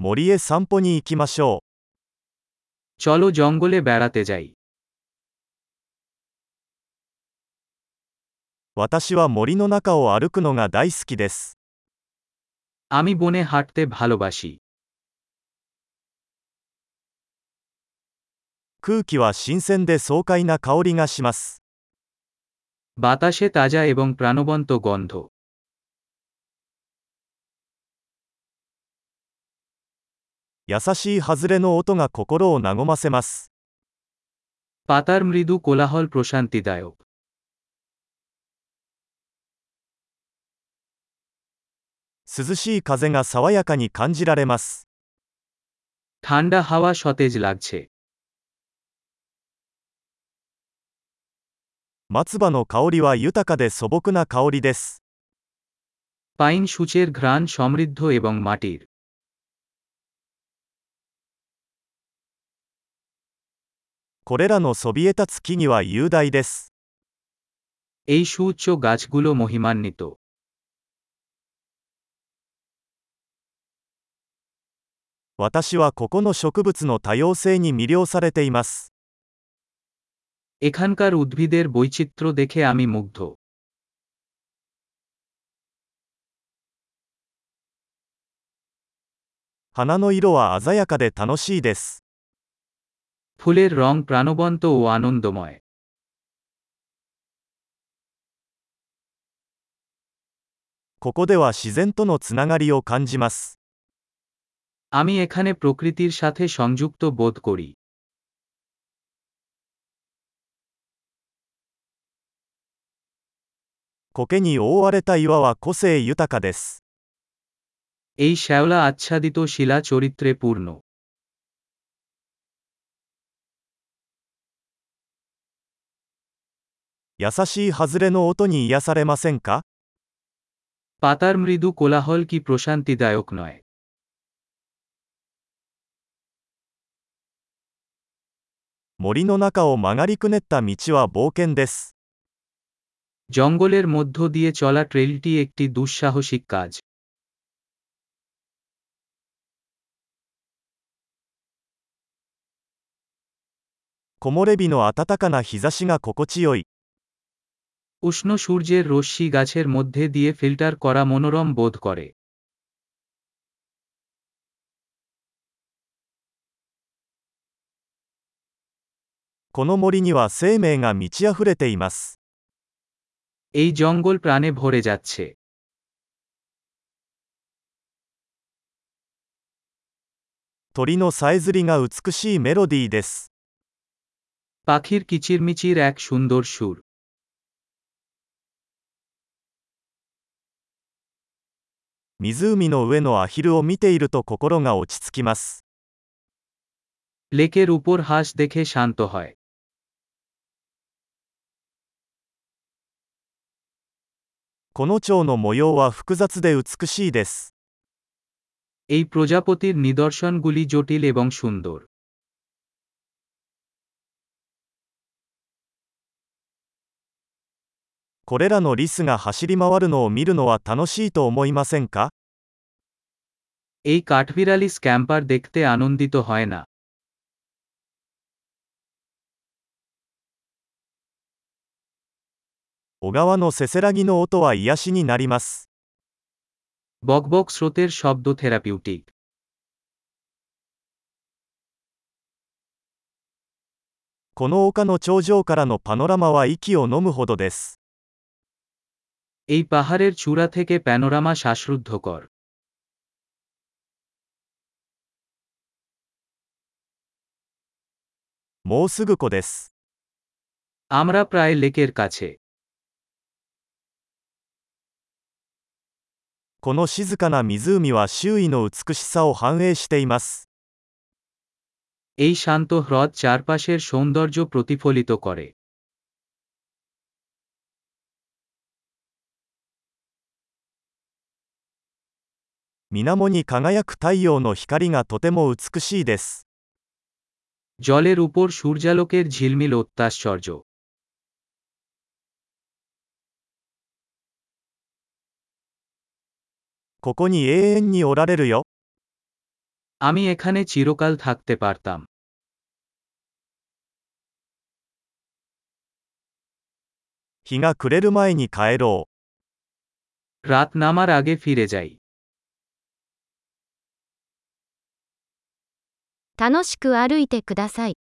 森へ散歩に行きましょう。চলো জঙ্গলে বেড়াতে যাই。私は森の中を歩くのが大好きです。আমি বনে হাঁটতে ভালোবাসি。空気は新鮮で爽快な香りがします。বাতাসে তাজা এবং প্রাণবন্ত গন্ধ。優しい外れの音が心を和ませます。পাতার মৃদু কোলাহল প্রশান্তিদায়ক。涼しい風が爽やかに感じられます。ঠান্ডা হাওয়া সতেজ লাগছে。松葉の香りは豊かで素朴な香りです。パインগাছের ঘ্রাণ সমৃদ্ধ এবং মাটির。これらのそびえ立つ木々は雄大です。এই সুউচ্চ গাছগুলো মহিমান্বিত。私はここの植物の多様性に魅了されています。এখানকার উদ্ভিদের বৈচিত্র্য দেখে আমি মুগ্ধ। ফুলের রং প্রাণবন্ত ও আনন্দময়। আমি এখানে প্রকৃতির সাথে সংযুক্ত বোধ করি。苔に覆われた岩は個性豊かです。এই শ্যাওলা আচ্ছাদিত শিলা চরিত্রে পূর্ণ。優しい外れの音に癒されませんか？পাতার মৃদু কোলাহল কি প্রশান্তিদায়ক নয়？森の中を曲がりくねった道は冒険です。জঙ্গলের মধ্য দিয়ে চলা ট্রেইলটি একটি দুঃসাহসিক কাজ। উষ্ণ সূর্যের রশ্মি গাছের মধ্যে দিয়ে ফিল্টার করা মনোরম বোধ করে। এই জঙ্গল প্রাণে ভরে যাচ্ছে। পাখির কিচিরমিচির এক সুন্দর সুর। লেকের উপর হাঁস দেখে শান্ত হয়। এই প্রজাপতির নিদর্শনগুলি জটিল এবং সুন্দর। এই কাঠবিড়ালি স্ক্যাম্পার দেখতে আনন্দিত হয় না?小川のせせらぎの音は癒しになります。ボクボクスロテルショブドテラピューティック。この丘の頂上からのパノラマは息を飲むほどです。এই পাহাড়ের চূড়া থেকে প্যানোরামা শ্বাসরুদ্ধকর।もうすぐ湖です。আমরা প্রায় লেকের কাছে。この静かな湖は周囲の美しさを反映しています。এই শান্ত হ্রদ চারপাশের সৌন্দর্য প্রতিফলিত করে। মিনামোに輝く太陽の光がとても美しいです。জলের উপর সূর্যালোকের ঝিলমিল অত্যাশ্চর্য।ここに永遠におられるよ。আমি এখানে চিরকাল থাকতে পারতাম। রাত নামার আগে ফিরে যাই। 楽しく歩いてください。